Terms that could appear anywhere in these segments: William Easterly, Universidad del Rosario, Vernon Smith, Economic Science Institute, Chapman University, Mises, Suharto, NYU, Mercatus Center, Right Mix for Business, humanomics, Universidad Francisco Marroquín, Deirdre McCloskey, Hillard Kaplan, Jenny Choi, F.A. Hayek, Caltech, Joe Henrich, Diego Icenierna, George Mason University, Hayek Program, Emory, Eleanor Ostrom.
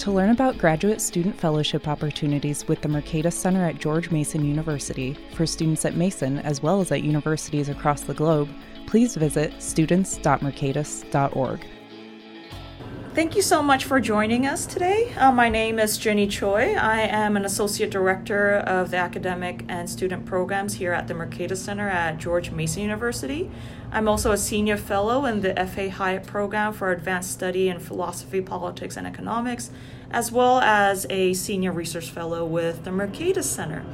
To learn about graduate student fellowship opportunities with the Mercatus Center at George Mason University for students at Mason as well as at universities across the globe, please visit students.mercatus.org. Thank you so much for joining us today. My name is Jenny Choi. I am an Associate Director of the Academic and Student Programs here at the Mercatus Center at George Mason University. I'm also a Senior Fellow in the F.A. Hayek Program for Advanced Study in Philosophy, Politics, and Economics, as well as a Senior Research Fellow with the Mercatus Center.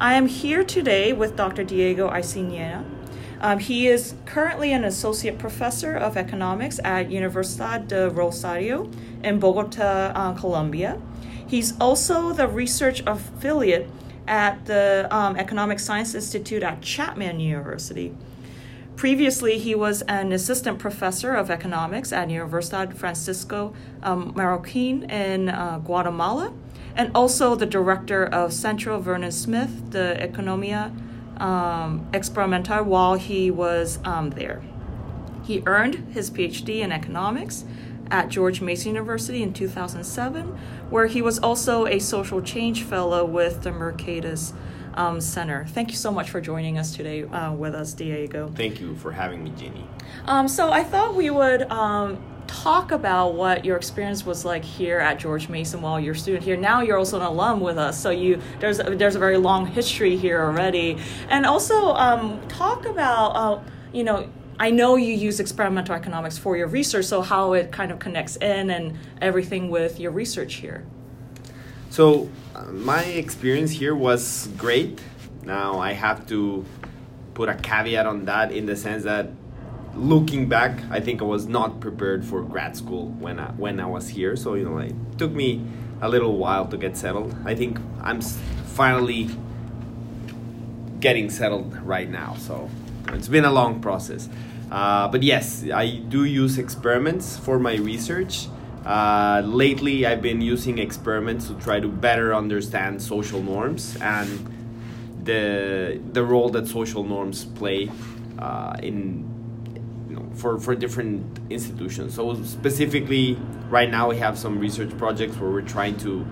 I am here today with Dr. Diego Icenierna. He is currently an Associate Professor of Economics at Universidad del Rosario in Bogota, Colombia. He's also the research affiliate at the Economic Science Institute at Chapman University. Previously, he was an Assistant Professor of Economics at Universidad Francisco Marroquín in Guatemala, and also the Director of Centro Vernon Smith, the Economia Experimental while he was there. He earned his PhD in economics at George Mason University in 2007, where he was also a social change fellow with the Mercatus Center. Thank you so much for joining us today with us, Diego. Thank you for having me, Jenny. So I thought we would talk about what your experience was like here at George Mason while you're a student here. Now you're also an alum with us, so there's a very long history here already. And also talk about, I know you use experimental economics for your research, so how it kind of connects in and everything with your research here. So my experience here was great. Now I have to put a caveat on that in the sense that looking back, I think I was not prepared for grad school when I was here. So, it took me a little while to get settled. I think I'm finally getting settled right now. So it's been a long process. But yes, I do use experiments for my research. Lately, I've been using experiments to try to better understand social norms and the role that social norms play for different institutions. So specifically, right now we have some research projects where we're trying to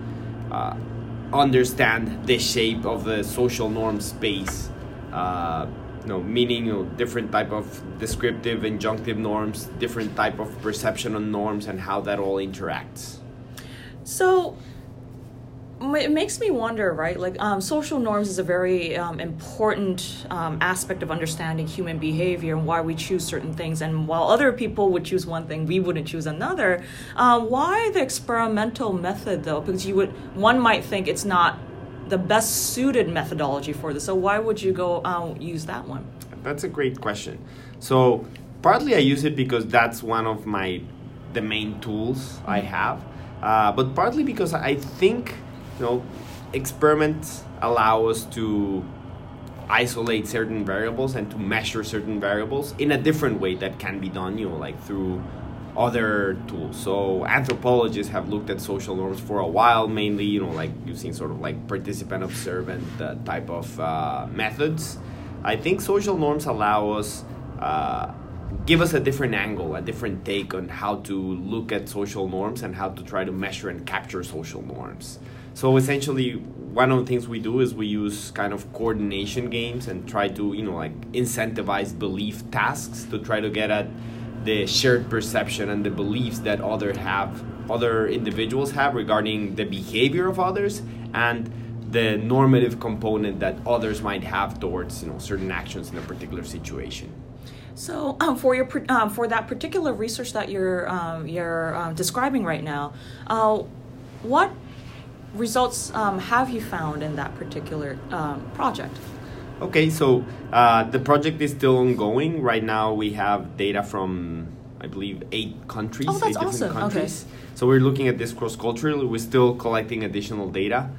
understand the shape of the social norm space, meaning different type of descriptive, injunctive norms, different type of perception on norms, and how that all interacts. So it makes me wonder, right? Social norms is a very important aspect of understanding human behavior and why we choose certain things. And while other people would choose one thing, we wouldn't choose another. Why the experimental method, though? Because one might think it's not the best suited methodology for this. So why would you go use that one? That's a great question. So partly I use it because that's one of the main tools I have, but partly because I think experiments allow us to isolate certain variables and to measure certain variables in a different way that can be done, through other tools. So anthropologists have looked at social norms for a while, mainly, using sort of participant observant type of methods. I think social norms allow us, give us a different angle, a different take on how to look at social norms and how to try to measure and capture social norms. So essentially, one of the things we do is we use kind of coordination games and try to, incentivize belief tasks to try to get at the shared perception and the beliefs that other individuals have regarding the behavior of others and the normative component that others might have towards, certain actions in a particular situation. So for your for that particular research that you're describing right now, what results have you found in that particular project? Okay, so the project is still ongoing. Right now we have data from, I believe, 8 countries. Oh, that's awesome. Countries. Okay. So we're looking at this cross-culturally. We're still collecting additional data.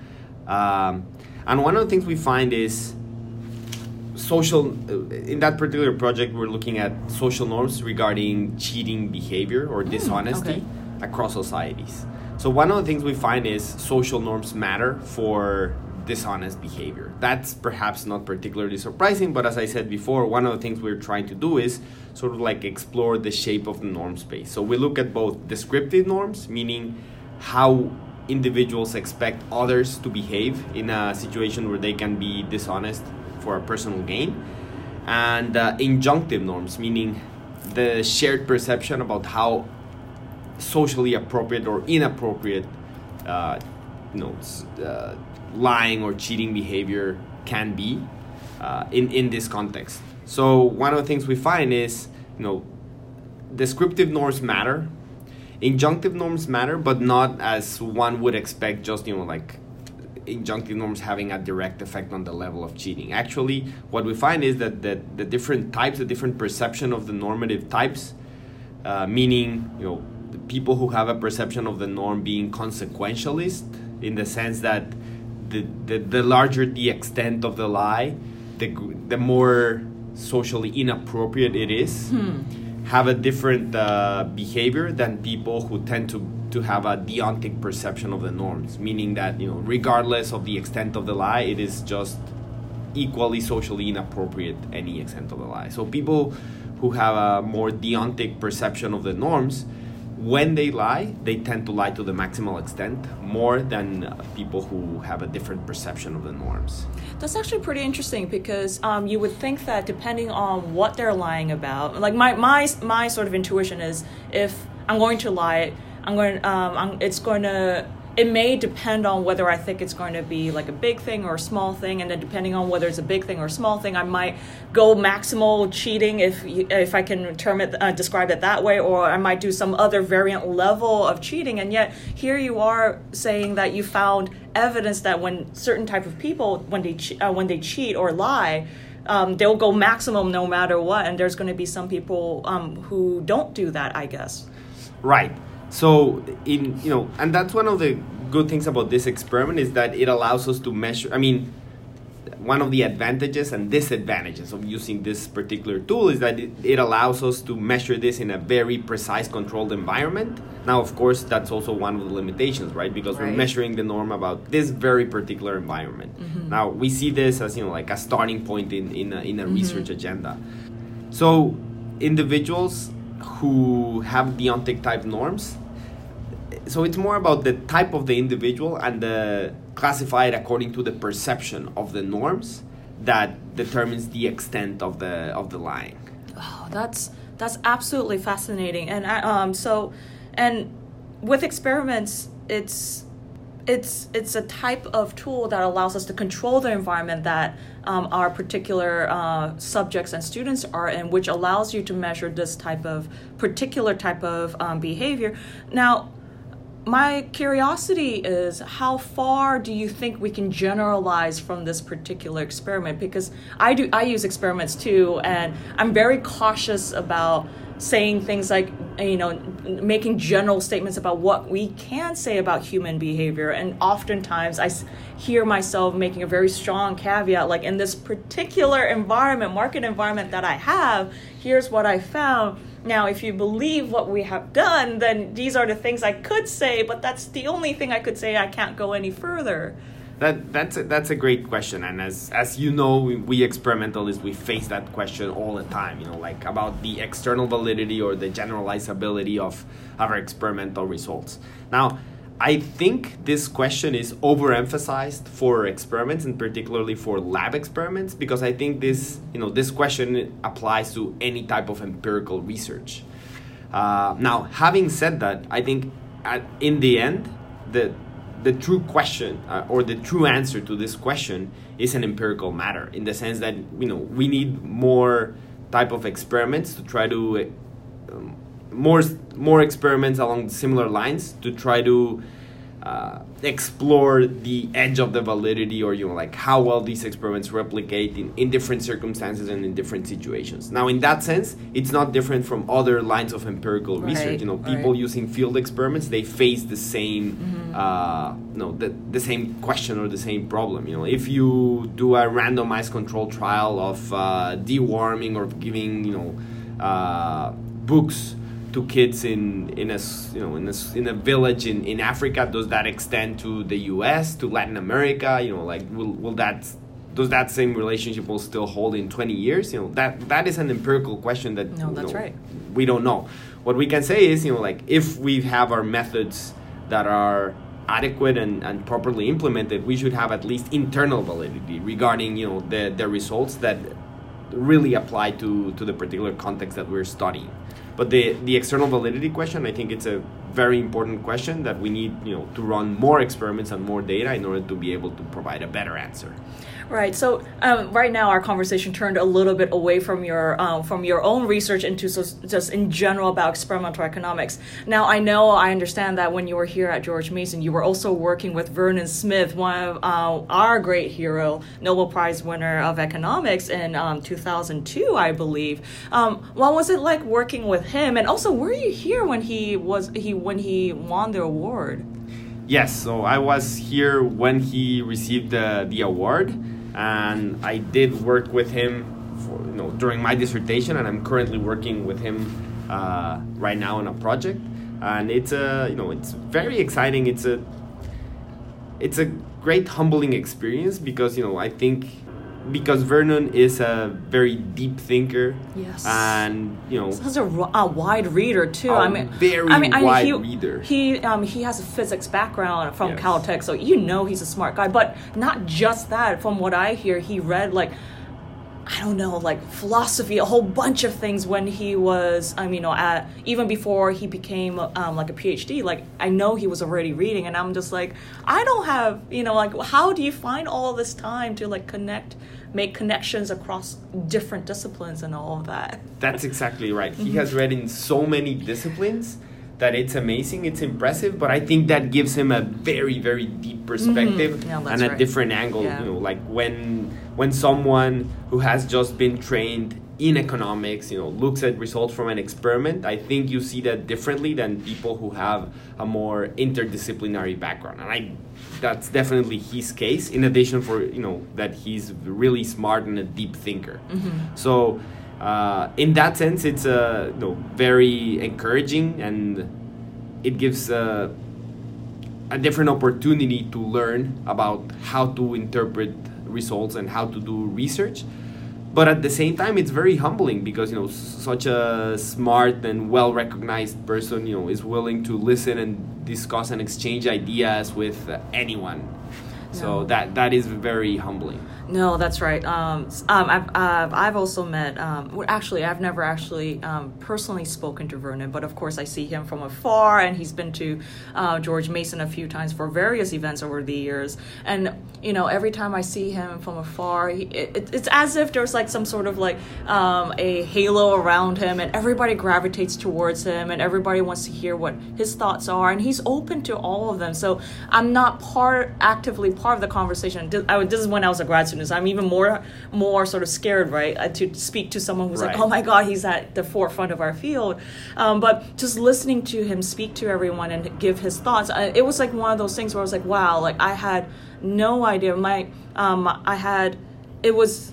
And one of the things we find is social, in that particular project, we're looking at social norms regarding cheating behavior or dishonesty across societies. So one of the things we find is social norms matter for dishonest behavior. That's perhaps not particularly surprising, but as I said before, one of the things we're trying to do is sort of like explore the shape of the norm space. So we look at both descriptive norms, meaning how individuals expect others to behave in a situation where they can be dishonest for a personal gain, and injunctive norms, meaning the shared perception about how socially appropriate or inappropriate lying or cheating behavior can be in this context. So one of the things we find is, you know, descriptive norms matter, injunctive norms matter, but not as one would expect, just, you know, like injunctive norms having a direct effect on the level of cheating. Actually, what we find is that the different types, the different perception of the normative types, meaning, you know, the people who have a perception of the norm being consequentialist, in the sense that the larger the extent of the lie, the more socially inappropriate it is, have a different behavior than people who tend to have a deontic perception of the norms, meaning that, you know, regardless of the extent of the lie, it is just equally socially inappropriate any extent of the lie. So people who have a more deontic perception of the norms, when they lie, they tend to lie to the maximal extent more than people who have a different perception of the norms. That's actually pretty interesting, because you would think that depending on what they're lying about, like my sort of intuition is, if I'm going to lie, it may depend on whether I think it's going to be like a big thing or a small thing, and then depending on whether it's a big thing or a small thing, I might go maximal cheating, if I can describe it that way, or I might do some other variant level of cheating. And yet here you are saying that you found evidence that when certain type of people, when they cheat or lie, they'll go maximum no matter what, and there's going to be some people who don't do that, I guess. Right. So, and that's one of the good things about this experiment, is that it allows us to measure. I mean, one of the advantages and disadvantages of using this particular tool is that it allows us to measure this in a very precise, controlled environment. Now, of course, that's also one of the limitations, right? Because we're measuring the norm about this very particular environment. Mm-hmm. Now, we see this as, you know, like a starting point in a research agenda. So, individuals who have deontic type norms, so it's more about the type of the individual and the classified according to the perception of the norms that determines the extent of the lying. Oh, that's absolutely fascinating. And so with experiments, it's a type of tool that allows us to control the environment that our particular subjects and students are in, which allows you to measure this particular type of behavior. Now, my curiosity is, how far do you think we can generalize from this particular experiment? Because I use experiments too, and I'm very cautious about saying things like, you know, making general statements about what we can say about human behavior. And oftentimes I hear myself making a very strong caveat, like, in this particular environment, market environment that I have, here's what I found. Now, if you believe what we have done, then these are the things I could say, but that's the only thing I could say. I can't go any further. That's a great question, and as you know, we experimentalists, we face that question all the time, you know, like about the external validity or the generalizability of our experimental results. Now, I think this question is overemphasized for experiments, and particularly for lab experiments, because I think this question applies to any type of empirical research. Now, having said that, I think in the end, the true question or the true answer to this question is an empirical matter, in the sense that, you know, we need more type of experiments to try to more experiments along similar lines to try to explore the edge of the validity, or, you know, like how well these experiments replicate in different circumstances and in different situations. Now, in that sense, it's not different from other lines of empirical research. You know, people using field experiments, they face the same, the same question or the same problem. You know, if you do a randomized control trial of deworming or giving, you know, books to kids in a village in Africa, does that extend to the U.S., to Latin America? You know, like does that same relationship will still hold in 20 years? You know, that is an empirical question that we don't know. What we can say is, you know, like if we have our methods that are adequate and properly implemented, we should have at least internal validity regarding, you know, the results that really apply to the particular context that we're studying. But the external validity question, I think it's a very important question that we need, you know, to run more experiments and more data in order to be able to provide a better answer. Right. So right now our conversation turned a little bit away from your own research into just in general about experimental economics. Now I understand that when you were here at George Mason, you were also working with Vernon Smith, one of our great hero, Nobel Prize winner of economics in 2002, I believe. What was it like working with him, and also were you here when he won the award? Yes, so I was here when he received the award, and I did work with him for, you know, during my dissertation, and I'm currently working with him right now on a project, and it's very exciting. It's a great humbling experience because, you know, I think because Vernon is a very deep thinker, yes, and, you know, he's a wide reader too. Reader. He has a physics background from Caltech, so, you know, he's a smart guy. But not just that. From what I hear, he read philosophy, a whole bunch of things when he was, even before he became a PhD. Like, I know he was already reading, and I'm just like, I don't have, you know, like, how do you find all this time to make connections across different disciplines and all of that? That's exactly right. He has read in so many disciplines that it's amazing, it's impressive, but I think that gives him a very, very deep perspective and a different angle. Yeah. You know, like when someone who has just been trained in economics, you know, looks at results from an experiment, I think you see that differently than people who have a more interdisciplinary background. And that's definitely his case, in addition for, you know, that he's really smart and a deep thinker. Mm-hmm. So in that sense, it's very encouraging, and it gives a different opportunity to learn about how to interpret results and how to do research. But at the same time, it's very humbling because, you know, such a smart and well-recognized person, you know, is willing to listen and discuss and exchange ideas with anyone. Yeah. So that is very humbling. No, that's right. I've also met. I've never actually personally spoken to Vernon, but of course I see him from afar, and he's been to George Mason a few times for various events over the years. And, you know, every time I see him from afar, it's as if there's like some sort of a halo around him, and everybody gravitates towards him, and everybody wants to hear what his thoughts are, and he's open to all of them. So I'm not actively part of the conversation. This is when I was a grad student. I'm even more sort of scared, right, to speak to someone who's like, oh my God, he's at the forefront of our field. But just listening to him speak to everyone and give his thoughts, it was like one of those things where I was like, wow, like I had no idea. It was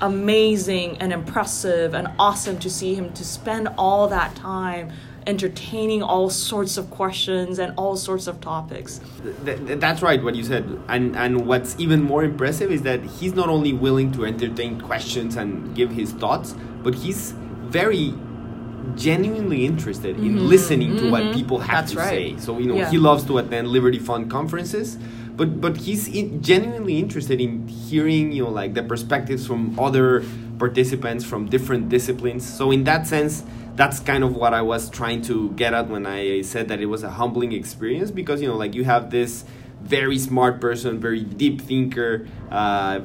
amazing and impressive and awesome to see him to spend all that time entertaining all sorts of questions and all sorts of topics. That's right, what you said. And what's even more impressive is that he's not only willing to entertain questions and give his thoughts, but he's very genuinely interested in listening to what people have to say. So, you know, he loves to attend Liberty Fund conferences, but he's genuinely interested in hearing, you know, like the perspectives from other participants from different disciplines. So in that sense, that's kind of what I was trying to get at when I said that it was a humbling experience, because, you know, like you have this very smart person, very deep thinker,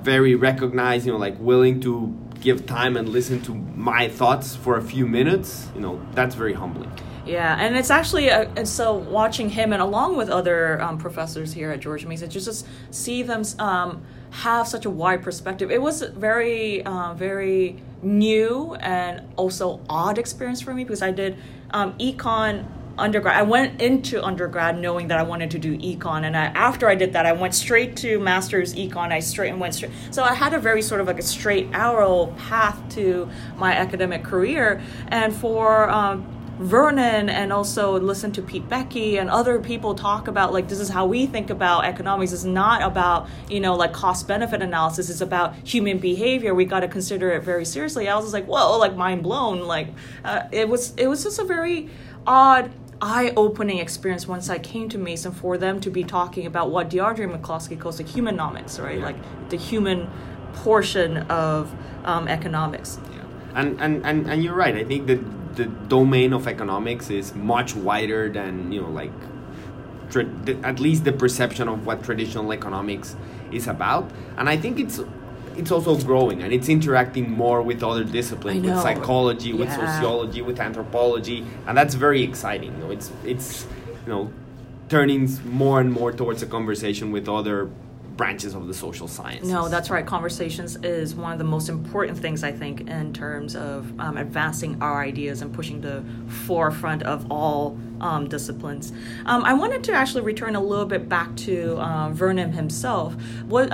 very recognized, you know, like willing to give time and listen to my thoughts for a few minutes. You know, that's very humbling. Yeah, and it's actually, and so watching him and along with other professors here at George Mason, just see them have such a wide perspective. It was very, very new and also odd experience for me because I did econ undergrad. I went into undergrad knowing that I wanted to do econ, and after I did that, I went straight to master's econ. So I had a very sort of like a straight arrow path to my academic career, and for Vernon and also listen to Pete Becky and other people talk about like this is how we think about economics. It's not about, you know, like cost benefit analysis. It's about human behavior. We got to consider it very seriously. I was just like, whoa, like mind blown. Like it was just a very odd, eye-opening experience once I came to Mason for them to be talking about what Deirdre McCloskey calls the humanomics, right? Yeah. Like the human portion of economics. Yeah. And you're right. I think that the domain of economics is much wider than, you know, like at least the perception of what traditional economics is about. And I think it's also growing and it's interacting more with other disciplines, with psychology, with sociology, with anthropology, and that's very exciting. You know, it's you know, turning more and more towards a conversation with other branches of the social sciences. No, that's right. Conversations is one of the most important things, I think, in terms of advancing our ideas and pushing the forefront of all disciplines. I wanted to actually return a little bit back to Vernon himself. What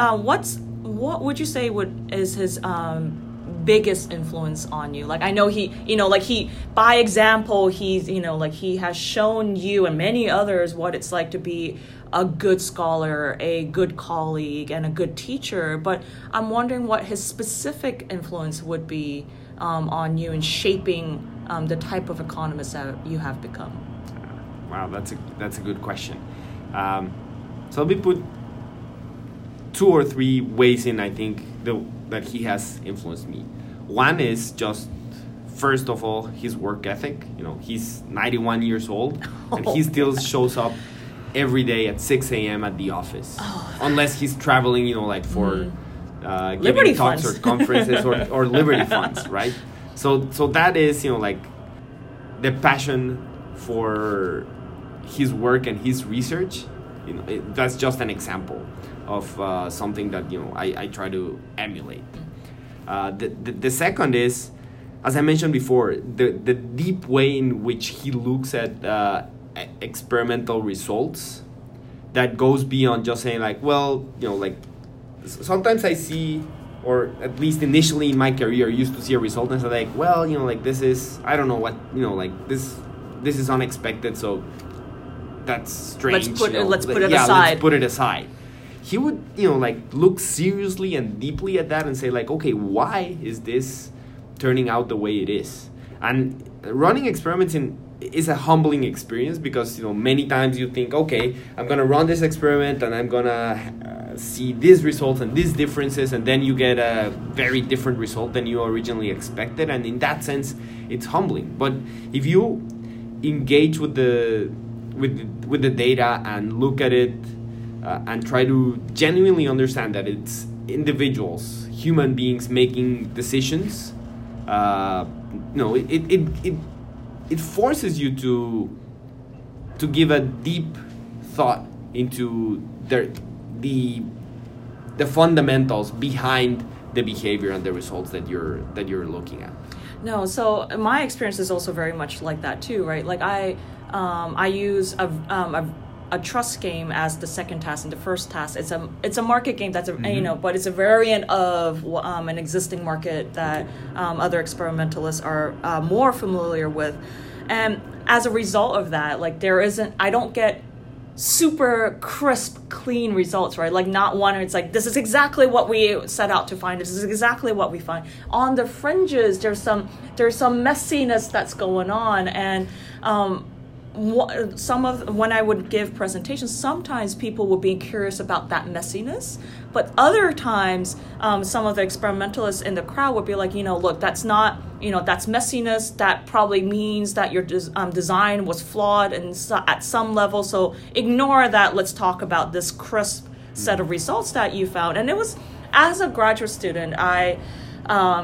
would you say is his biggest influence on you? Like, I know he, you know, like he, by example, he's, you know, like he has shown you and many others what it's like to be a good scholar, a good colleague, and a good teacher. But I'm wondering what his specific influence would be on you in shaping the type of economist that you have become. Wow, that's a good question. So let me put two or three ways in, I think, that he has influenced me. One is just, first of all, his work ethic. You know, he's 91 years old, and he still shows up every day at 6 a.m. at the office, unless he's traveling, you know, like for giving talks or conferences or Liberty Funds, right? So that is, you know, like the passion for his work and his research. You know, that's just an example of something that, you know, I try to emulate. The second is, as I mentioned before, the deep way in which he looks at experimental results that goes beyond just saying like, well, you know, like sometimes I see, or at least initially in my career, I used to see a result and say like, well, you know, like this is, I don't know what, you know, like this is unexpected, so that's strange. Let's put it aside. He would, you know, like look seriously and deeply at that and say like, okay, why is this turning out the way it is? And running experiments is a humbling experience because, you know, many times you think, okay, I'm going to run this experiment and I'm going to see these results and these differences, and then you get a very different result than you originally expected. And in that sense, it's humbling. But if you engage with the data and look at it, and try to genuinely understand that it's individuals, human beings making decisions, it forces you to give a deep thought into the fundamentals behind the behavior and the results that you're looking at. No, so my experience is also very much like that too, right? Like I use a trust game as the second task and the first task. It's a market game that's you know, but it's a variant of an existing market that other experimentalists are more familiar with, and as a result of that, like I don't get super crisp, clean results, right? Like not one, it's like, this is exactly what we set out to find. This is exactly what we find. On the fringes, there's some messiness that's going on, and when I would give presentations, sometimes people would be curious about that messiness, but other times some of the experimentalists in the crowd would be like, you know, look, that's not, you know, that's messiness. That probably means that your design was flawed and at some level. So ignore that. Let's talk about this crisp set of results that you found. And it was, as a graduate student, I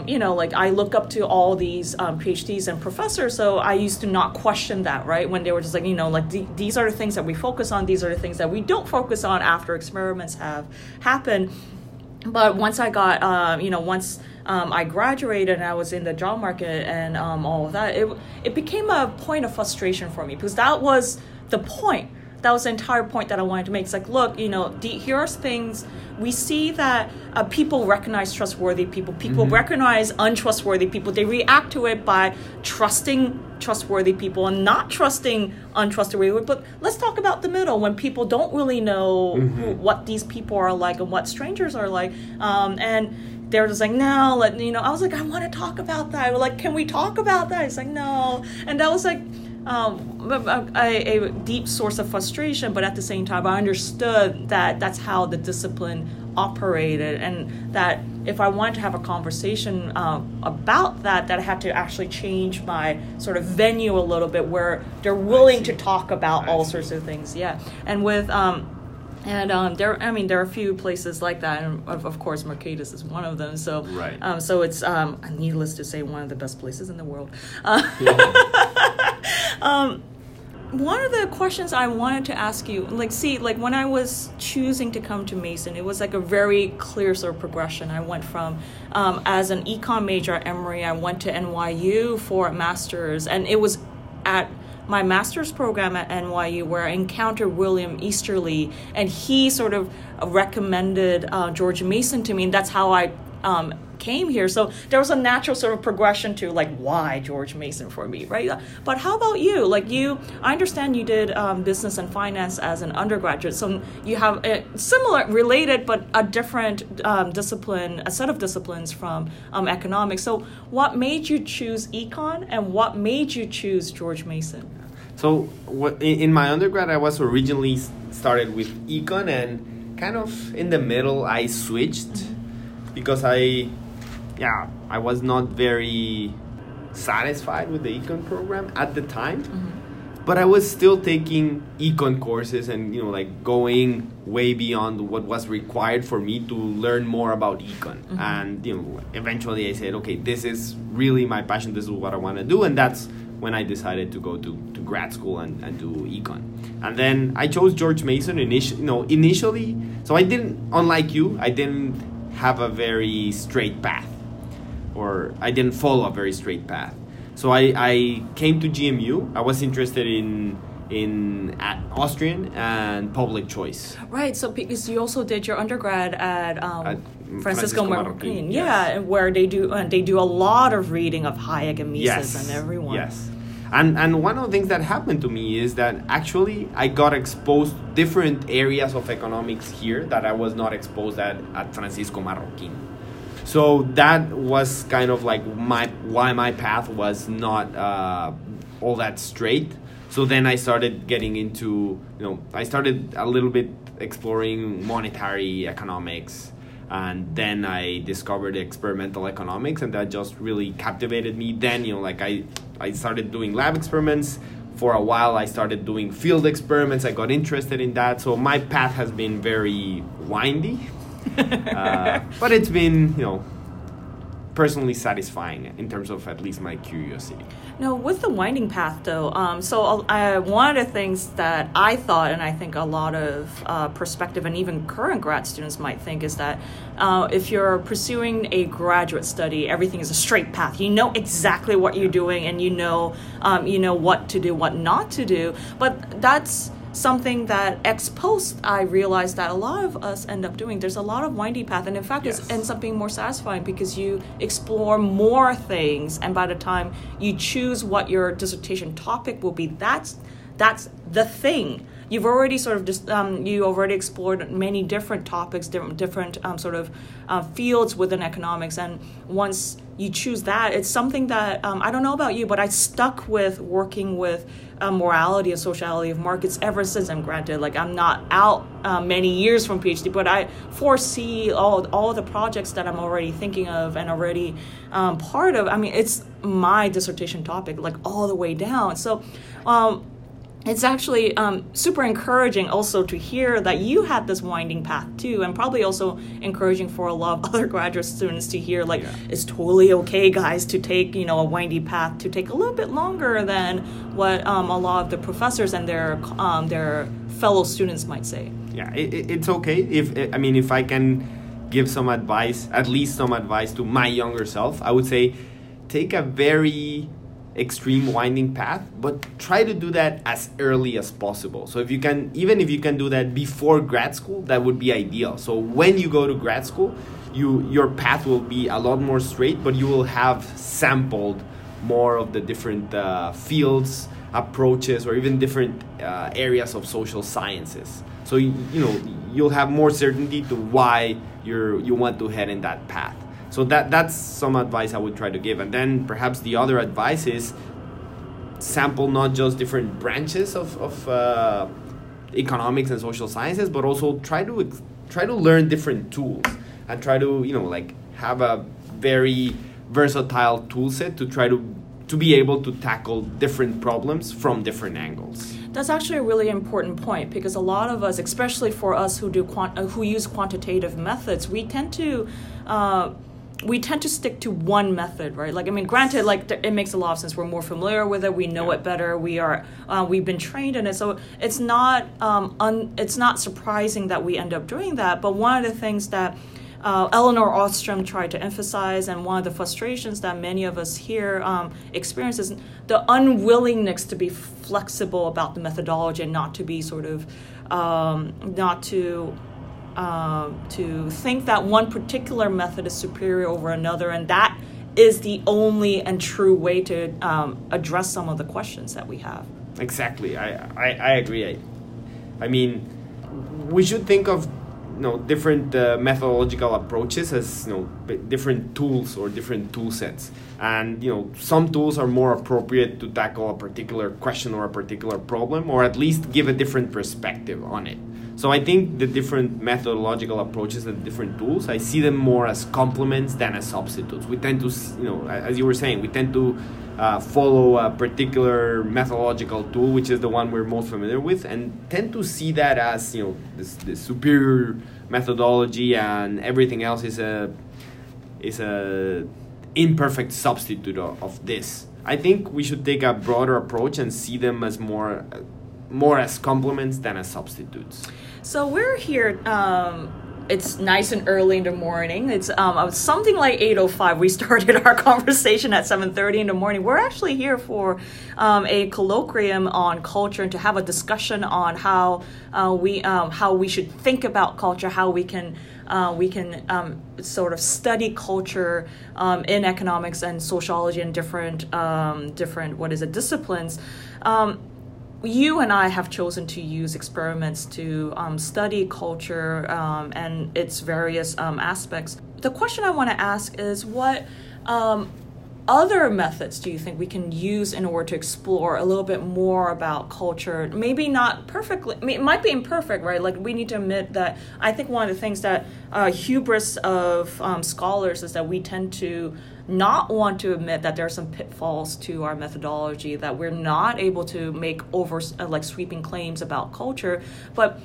you know, like I look up to all these PhDs and professors, so I used to not question that, right? When they were just like, you know, like these are the things that we focus on, these are the things that we don't focus on after experiments have happened. But once I got, I graduated and I was in the job market and all of that, it became a point of frustration for me, because that was the point. That was the entire point that I wanted to make. It's like, look, you know, here are things. We see that people recognize trustworthy people. People mm-hmm. recognize untrustworthy people. They react to it by trusting trustworthy people and not trusting untrustworthy people. But let's talk about the middle, when people don't really know mm-hmm. what these people are like and what strangers are like. And they were just like, no, I was like, I want to talk about that. Like, can we talk about that? It's like, no. And that was like, a deep source of frustration, but at the same time I understood that that's how the discipline operated, and that if I wanted to have a conversation about that I had to actually change my sort of venue a little bit, where they're willing to talk about all sorts of things. Yeah. And with there are a few places like that, and of course Mercatus is one of them. So right. So it's needless to say one of the best places in the world. One of the questions I wanted to ask you, when I was choosing to come to Mason, it was like a very clear sort of progression. I went from, as an econ major at Emory, I went to NYU for a master's, and it was at my master's program at NYU where I encountered William Easterly, and he sort of recommended George Mason to me, and that's how I came here. So there was a natural sort of progression to like, why George Mason for me, right? But how about you? I understand you did business and finance as an undergraduate, so you have a similar, related, but a different discipline, a set of disciplines from economics. So what made you choose econ, and what made you choose George Mason? So in my undergrad, I was originally started with econ, and kind of in the middle I switched, mm-hmm. because I was not very satisfied with the econ program at the time, mm-hmm. but I was still taking econ courses and, going way beyond what was required for me to learn more about econ. Mm-hmm. And, eventually I said, okay, this is really my passion. This is what I want to do. And that's when I decided to go to grad school and do econ. And then I chose George Mason initially. So I didn't, unlike you, I didn't have a very straight path. Or I didn't follow a very straight path. So I came to GMU. I was interested in Austrian and public choice. Right, so because you also did your undergrad at Francisco Marroquín. Yeah, yes. Where they do a lot of reading of Hayek and Mises, yes. and everyone. Yes, and one of the things that happened to me is that actually I got exposed to different areas of economics here that I was not exposed at Francisco Marroquín. So that was kind of like why my path was not all that straight. So then I started getting into, I started a little bit exploring monetary economics. And then I discovered experimental economics, and that just really captivated me. Then, I started doing lab experiments. For a while, I started doing field experiments. I got interested in that. So my path has been very windy. But it's been, personally satisfying in terms of at least my curiosity. No, with the winding path though, one of the things that I thought, and I think a lot of prospective and even current grad students might think, is that if you're pursuing a graduate study, everything is a straight path. You know exactly what you're doing, and you know what to do, what not to do. But that's something that ex post I realized that a lot of us end up doing. There's a lot of windy path, and in fact, yes. It ends up being more satisfying because you explore more things, and by the time you choose what your dissertation topic will be, that's the thing. You've already sort of just you already explored many different topics, different sort of fields within economics, and once you choose that, it's something that I don't know about you, but I stuck with working with morality and sociality of markets ever since. I'm granted, I'm not out many years from PhD, but I foresee all the projects that I'm already thinking of and already part of. I mean, it's my dissertation topic, all the way down. So It's actually super encouraging also to hear that you had this winding path too, and probably also encouraging for a lot of other graduate students to hear, like, it's totally okay, guys, to take, you know, a windy path, to take a little bit longer than what a lot of the professors and their fellow students might say. Yeah, it's okay. If I can give some advice, at least some advice to my younger self, I would say take a very extreme winding path, but try to do that as early as possible. So if you can do that before grad school, that would be ideal. So when you go to grad school, your path will be a lot more straight, but you will have sampled more of the different fields, approaches, or even different areas of social sciences. So you'll have more certainty to why you want to head in that path. So that's some advice I would try to give. And then perhaps the other advice is sample not just different branches of economics and social sciences, but also try to learn different tools and try to have a very versatile tool set to try to be able to tackle different problems from different angles. That's actually a really important point, because a lot of us, especially for us who do who use quantitative methods, we tend to stick to one method, right? Granted, it makes a lot of sense. We're more familiar with it. We know it better. We've been trained in it. So it's not it's not surprising that we end up doing that. But one of the things that Eleanor Ostrom tried to emphasize, and one of the frustrations that many of us here experience, is the unwillingness to be flexible about the methodology and not to be sort of to think that one particular method is superior over another, and that is the only and true way to address some of the questions that we have. Exactly. I agree. I mean, we should think of different methodological approaches as different tools or different tool sets, and some tools are more appropriate to tackle a particular question or a particular problem, or at least give a different perspective on it. So I think the different methodological approaches and different tools, I see them more as complements than as substitutes. We tend to, as you were saying, we tend to follow a particular methodological tool, which is the one we're most familiar with, and tend to see that as the superior methodology, and everything else is a imperfect substitute of this. I think we should take a broader approach and see them as more as complements than as substitutes. So we're here. It's nice and early in the morning. It's something like 8:05. We started our conversation at 7:30 in the morning. We're actually here for a colloquium on culture, and to have a discussion on how we should think about culture, how we can sort of study culture in economics and sociology and different disciplines. You and I have chosen to use experiments to study culture and its various aspects. The question I want to ask is, what other methods do you think we can use in order to explore a little bit more about culture? Maybe not perfectly, it might be imperfect, right? We need to admit that. I think one of the things that hubris of scholars is that we tend to not want to admit that there are some pitfalls to our methodology, that we're not able to make sweeping claims about culture. But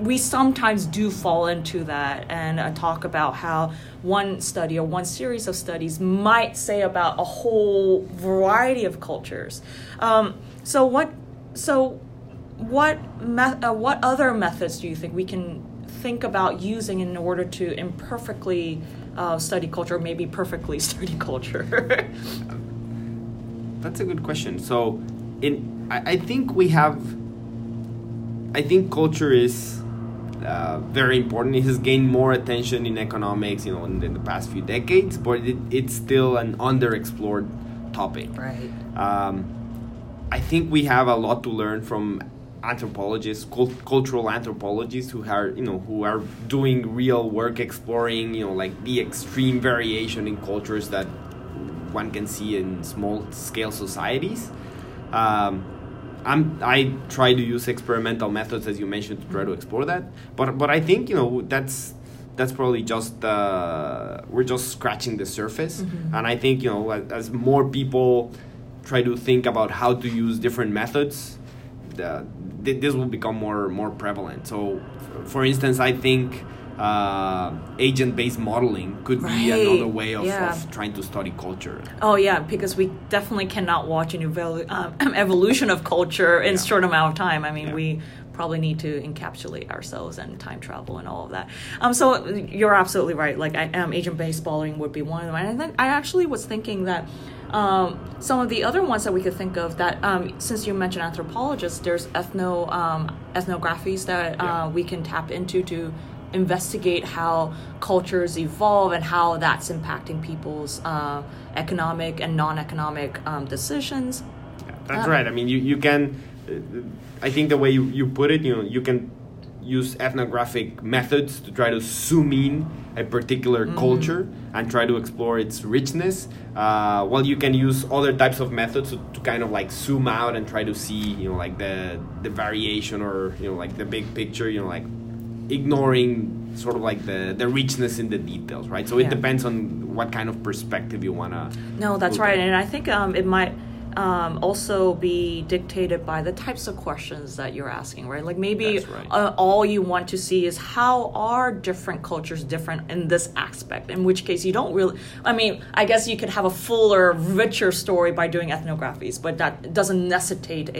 we sometimes do fall into that, and talk about how one study or one series of studies might say about a whole variety of cultures. What other methods do you think we can think about using in order to imperfectly study culture, or maybe perfectly study culture? That's a good question. So I think culture is very important. It has gained more attention in economics, in the past few decades, but it's still an underexplored topic. Right. I think we have a lot to learn from anthropologists, cultural anthropologists, who are doing real work exploring, the extreme variation in cultures that one can see in small scale societies. I try to use experimental methods, as you mentioned, to try to explore that. But I think that's probably just we're just scratching the surface, mm-hmm. And I think as more people try to think about how to use different methods, this will become more prevalent. So, for instance, I think agent-based modeling could be another way of trying to study culture. Oh, yeah, because we definitely cannot watch an evolution of culture in a short amount of time. I mean, we probably need to encapsulate ourselves and time travel and all of that. So you're absolutely right. Like, agent-based modeling would be one of them. And I think I actually was thinking that some of the other ones that we could think of that, since you mentioned anthropologists, there's ethnographies that we can tap into to investigate how cultures evolve and how that's impacting people's economic and non-economic decisions. Yeah, that's right. I mean, you can, I think the way you put it, you can use ethnographic methods to try to zoom in a particular culture and try to explore its richness, while you can use other types of methods to kind of like zoom out and try to see, like the variation or, like the big picture, like ignoring sort of like the richness in the details, right? So it depends on what kind of perspective you want to... No, that's right. At. And I think it might... also be dictated by the types of questions that you're asking, right? Like maybe all you want to see is how are different cultures different in this aspect, in which case you don't really, I mean, I guess you could have a fuller, richer story by doing ethnographies, but that doesn't necessitate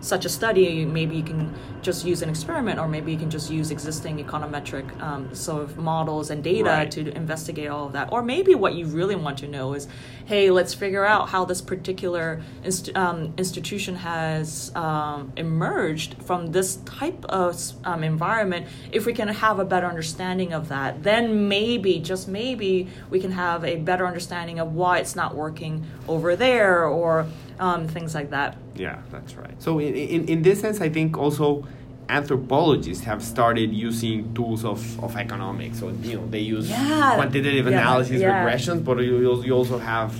such a study. Maybe you can just use an experiment, or maybe you can just use existing econometric sort of models and data to investigate all of that. Or maybe what you really want to know is, hey, let's figure out how this particular institution has emerged from this type of environment. If we can have a better understanding of that, then maybe, just maybe, we can have a better understanding of why it's not working over there, or things like that. Yeah, that's right. So in this sense, I think also anthropologists have started using tools of economics. So, they use quantitative analysis, regressions, but you also have,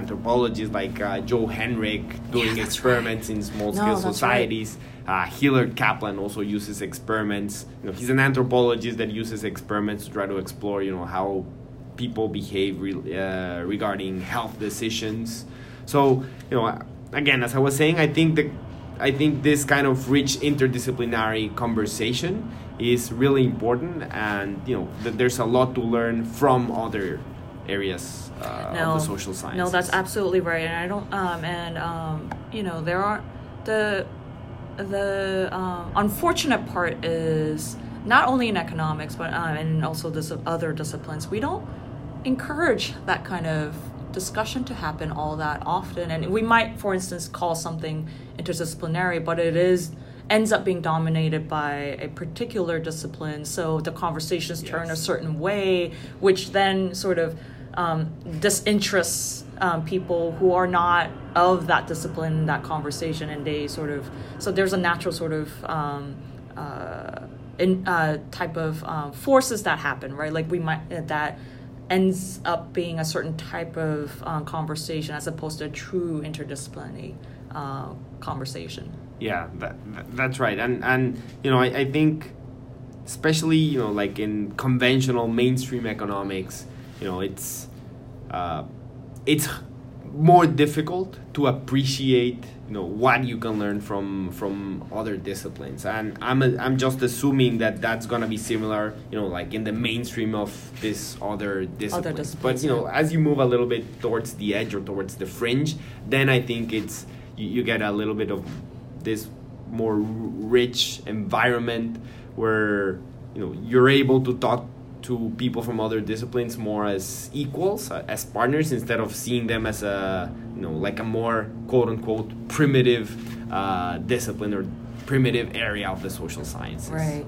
anthropologists like Joe Henrich doing experiments in small-scale societies. Right. Hillard Kaplan also uses experiments. He's an anthropologist that uses experiments to try to explore, how people behave regarding health decisions. So, again, as I was saying, I think this kind of rich interdisciplinary conversation is really important, and there's a lot to learn from other areas of the social sciences. No, that's absolutely right, and I don't. There are the unfortunate part is not only in economics, but and also this other disciplines, we don't encourage that kind of discussion to happen all that often. And we might, for instance, call something interdisciplinary, but it ends up being dominated by a particular discipline, so the conversations turn a certain way, which then sort of disinterests people who are not of that discipline, that conversation, and they sort of, so there's a natural sort of type of forces that happen, right? Like we might, that ends up being a certain type of conversation as opposed to a true interdisciplinary conversation. Yeah, that's right. And I think especially, like in conventional mainstream economics, it's more difficult to appreciate, what you can learn from other disciplines. And I'm just assuming that that's going to be similar, like in the mainstream of this other disciplines. But, as you move a little bit towards the edge or towards the fringe, then I think it's, you get a little bit of this more rich environment where, you're able to talk to people from other disciplines more as equals, as partners, instead of seeing them as a, like a more quote-unquote primitive discipline or primitive area of the social sciences. Right.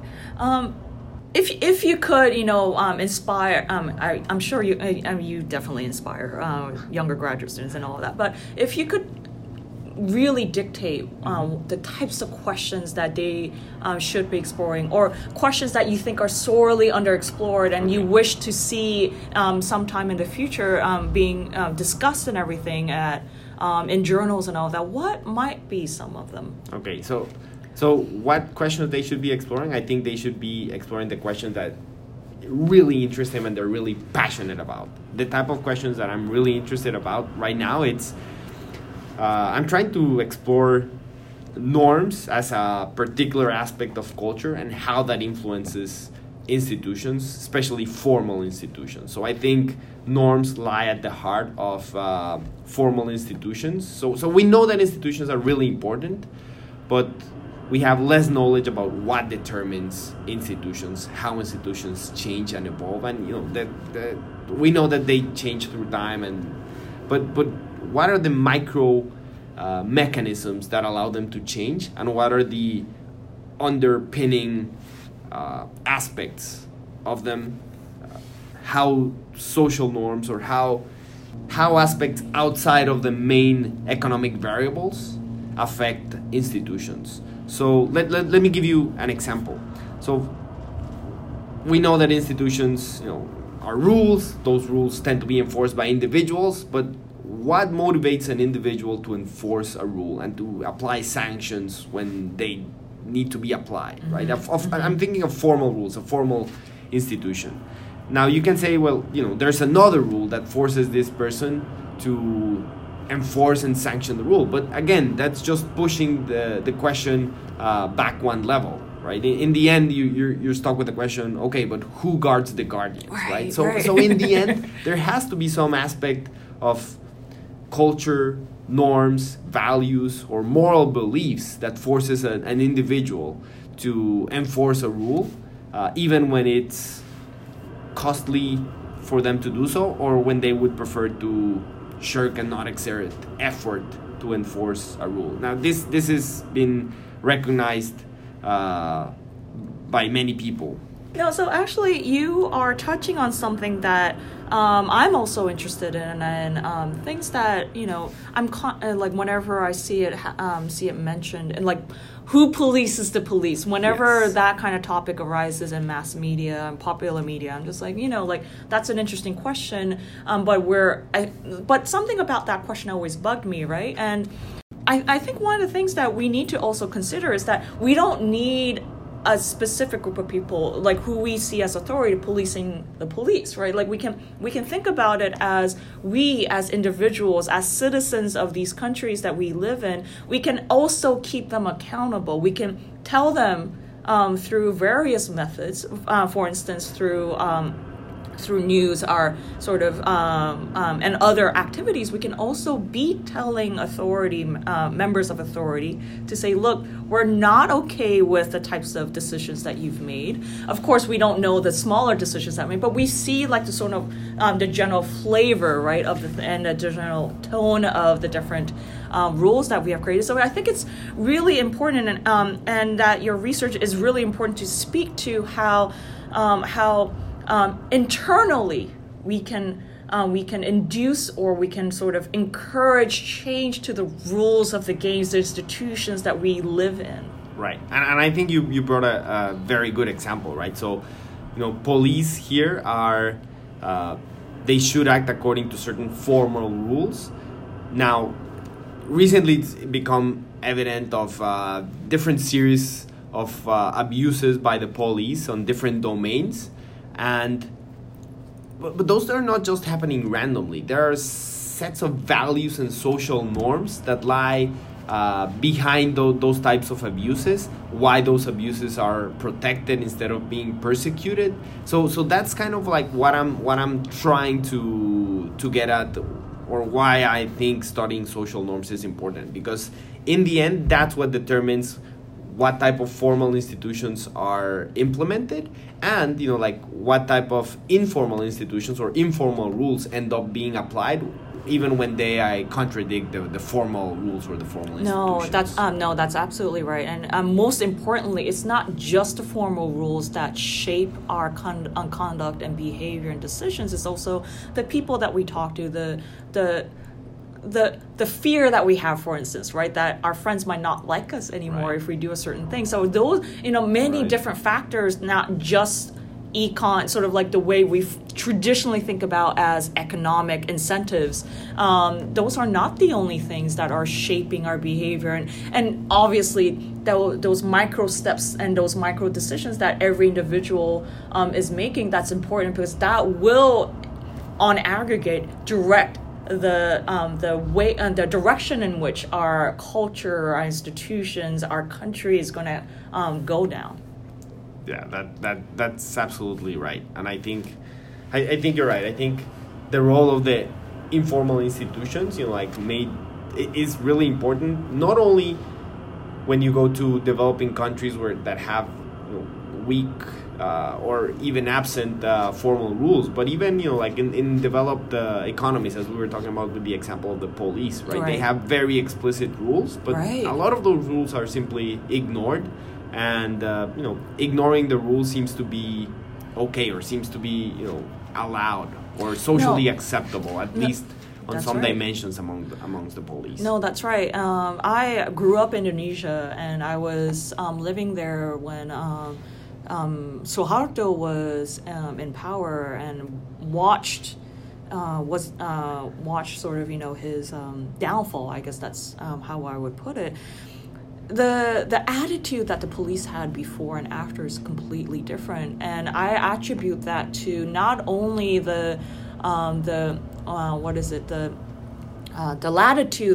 If you could, inspire, I'm sure you definitely inspire younger graduate students and all of that, but if you could really dictate the types of questions that they should be exploring, or questions that you think are sorely underexplored and you wish to see sometime in the future being discussed and everything in journals and all that, what might be some of them? Okay, so what questions they should be exploring? I think they should be exploring the questions that really interest them and they're really passionate about. The type of questions that I'm really interested about right now, it's I'm trying to explore norms as a particular aspect of culture and how that influences institutions, especially formal institutions. So I think norms lie at the heart of formal institutions. So we know that institutions are really important, but we have less knowledge about what determines institutions, how institutions change and evolve, and you know that we know that they change through time. But what are the micro mechanisms that allow them to change, and what are the underpinning aspects of them, how social norms or how aspects outside of the main economic variables affect institutions. So let me give you an example. So we know that institutions, you know, are rules. Those rules tend to be enforced by individuals, but what motivates an individual to enforce a rule and to apply sanctions when they need to be applied, right? I'm thinking of formal rules, a formal institution. Now you can say, well, you know, there's another rule that forces this person to enforce and sanction the rule. But again, that's just pushing the question back one level, right? In the end, you're stuck with the question, okay, but who guards the guardians, right? So in the end, there has to be some aspect of culture, norms, values, or moral beliefs that forces an individual to enforce a rule, even when it's costly for them to do so, or when they would prefer to shirk and not exert effort to enforce a rule. Now, this has been recognized by many people. No, so actually you are touching on something that I'm also interested in, and things that, you know, I'm like whenever I see it mentioned, and like who polices the police, whenever that kind of topic arises in mass media and popular media, I'm just like, you know, like that's an interesting question, but something about that question always bugged me, right? And I think one of the things that we need to also consider is that we don't need a specific group of people, like who we see as authority, policing the police, right? Like we can think about it as we, as individuals, as citizens of these countries that we live in, we can also keep them accountable. We can tell them through various methods, for instance, through news, our sort of and other activities. We can also be telling authority, members of authority, to say, look, we're not okay with the types of decisions that you've made. Of course, we don't know the smaller decisions that made, but we see like the sort of the general flavor, right, of and the general tone of the different rules that we have created. So I think it's really important, and that your research is really important to speak to how internally we can induce, or we can sort of encourage change to the rules of the games, the institutions that we live in. Right, and I think you brought a very good example, right? So, you know, police here are they should act according to certain formal rules. Now, recently it's become evident of different series of abuses by the police on different domains. But those are not just happening randomly. There are sets of values and social norms that lie behind those types of abuses, why those abuses are protected instead of being persecuted. So that's kind of like what I'm trying to get at, or why I think studying social norms is important, because in the end, that's what determines what type of formal institutions are implemented, and, you know, like what type of informal institutions or informal rules end up being applied, even when they contradict the formal rules or the formal institutions. No, that's absolutely right. And most importantly, it's not just the formal rules that shape our conduct and behavior and decisions. It's also the people that we talk to, the fear that we have, for instance, right, that our friends might not like us anymore, right, if we do a certain thing. So those, you know, many different factors, not just econ, sort of like the way we traditionally think about as economic incentives. Those are not the only things that are shaping our behavior, and obviously those micro steps and those micro decisions that every individual is making, that's important, because that will, on aggregate, direct the way and the direction in which our culture, our institutions, our country is going to go down. Yeah, that's absolutely right, and I think I think you're right. I think the role of the informal institutions, you know, like it is really important. Not only when you go to developing countries where that have, you know, weak or even absent formal rules, but even, you know, like in developed economies, as we were talking about with the example of the police, right? They have very explicit rules, but a lot of those rules are simply ignored, and you know, ignoring the rules seems to be okay, or seems to be, you know, allowed or socially acceptable, at least on some dimensions amongst the police. No, that's right. I grew up in Indonesia, and I was living there when Suharto was in power, and watched sort of, you know, his downfall. I guess that's how I would put it. The attitude that the police had before and after is completely different, and I attribute that to not only the latitude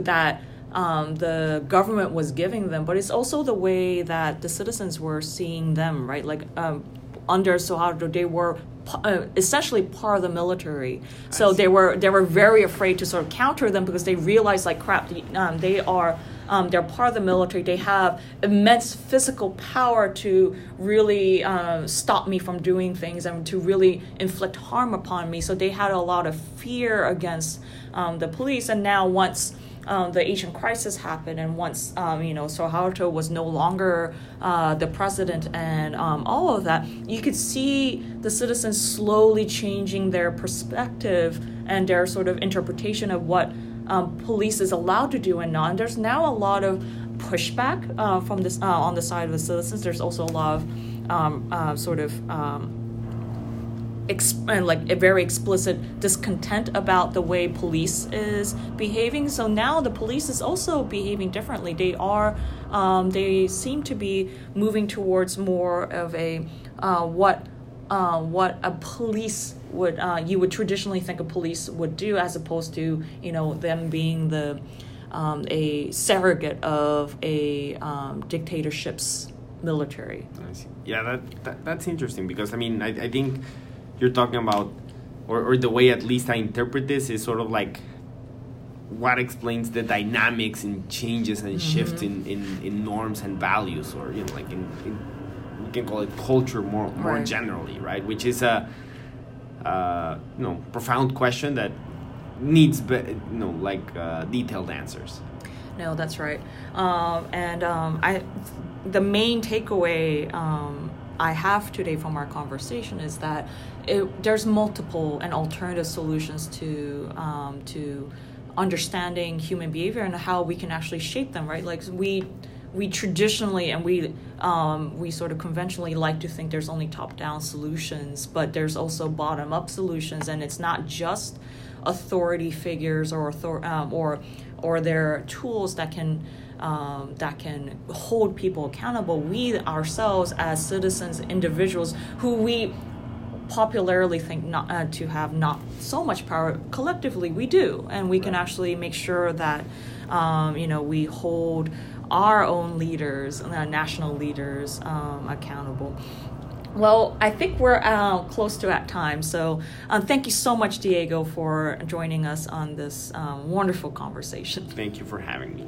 that the government was giving them, but it's also the way that the citizens were seeing them, right? Like under Suharto, they were essentially part of the military, so they were very afraid to sort of counter them, because they realized, like, crap, they're part of the military. They have immense physical power to really stop me from doing things and to really inflict harm upon me. So they had a lot of fear against the police. And now, once the Asian crisis happened, and once you know, Suharto was no longer the president, and all of that, you could see the citizens slowly changing their perspective and their sort of interpretation of what police is allowed to do and not. And there's now a lot of pushback from this on the side of the citizens. There's also a lot of like a very explicit discontent about the way police is behaving. So now the police is also behaving differently. They are they seem to be moving towards more of a what a police would you would traditionally think a police would do, as opposed to, you know, them being the a surrogate of a dictatorship's military. I see. Yeah, that's interesting, because I mean I think you're talking about, or the way at least I interpret this is sort of like what explains the dynamics and changes and shifts in norms and values, or, you know, like in we can call it culture more generally, right? Which is a you know, profound question that needs detailed answers. No, that's right. The main takeaway I have today from our conversation is that there's multiple and alternative solutions to understanding human behavior and how we can actually shape them, right? Like we traditionally and we sort of conventionally like to think there's only top-down solutions, but there's also bottom-up solutions, and it's not just authority figures or their tools that can hold people accountable. We ourselves, as citizens, individuals, who we popularly think not to have not so much power, collectively we do, and we can actually make sure that you know, we hold our own leaders, national leaders, accountable. Well, I think we're close to that time, so thank you so much, Diego, for joining us on this wonderful conversation. Thank you for having me.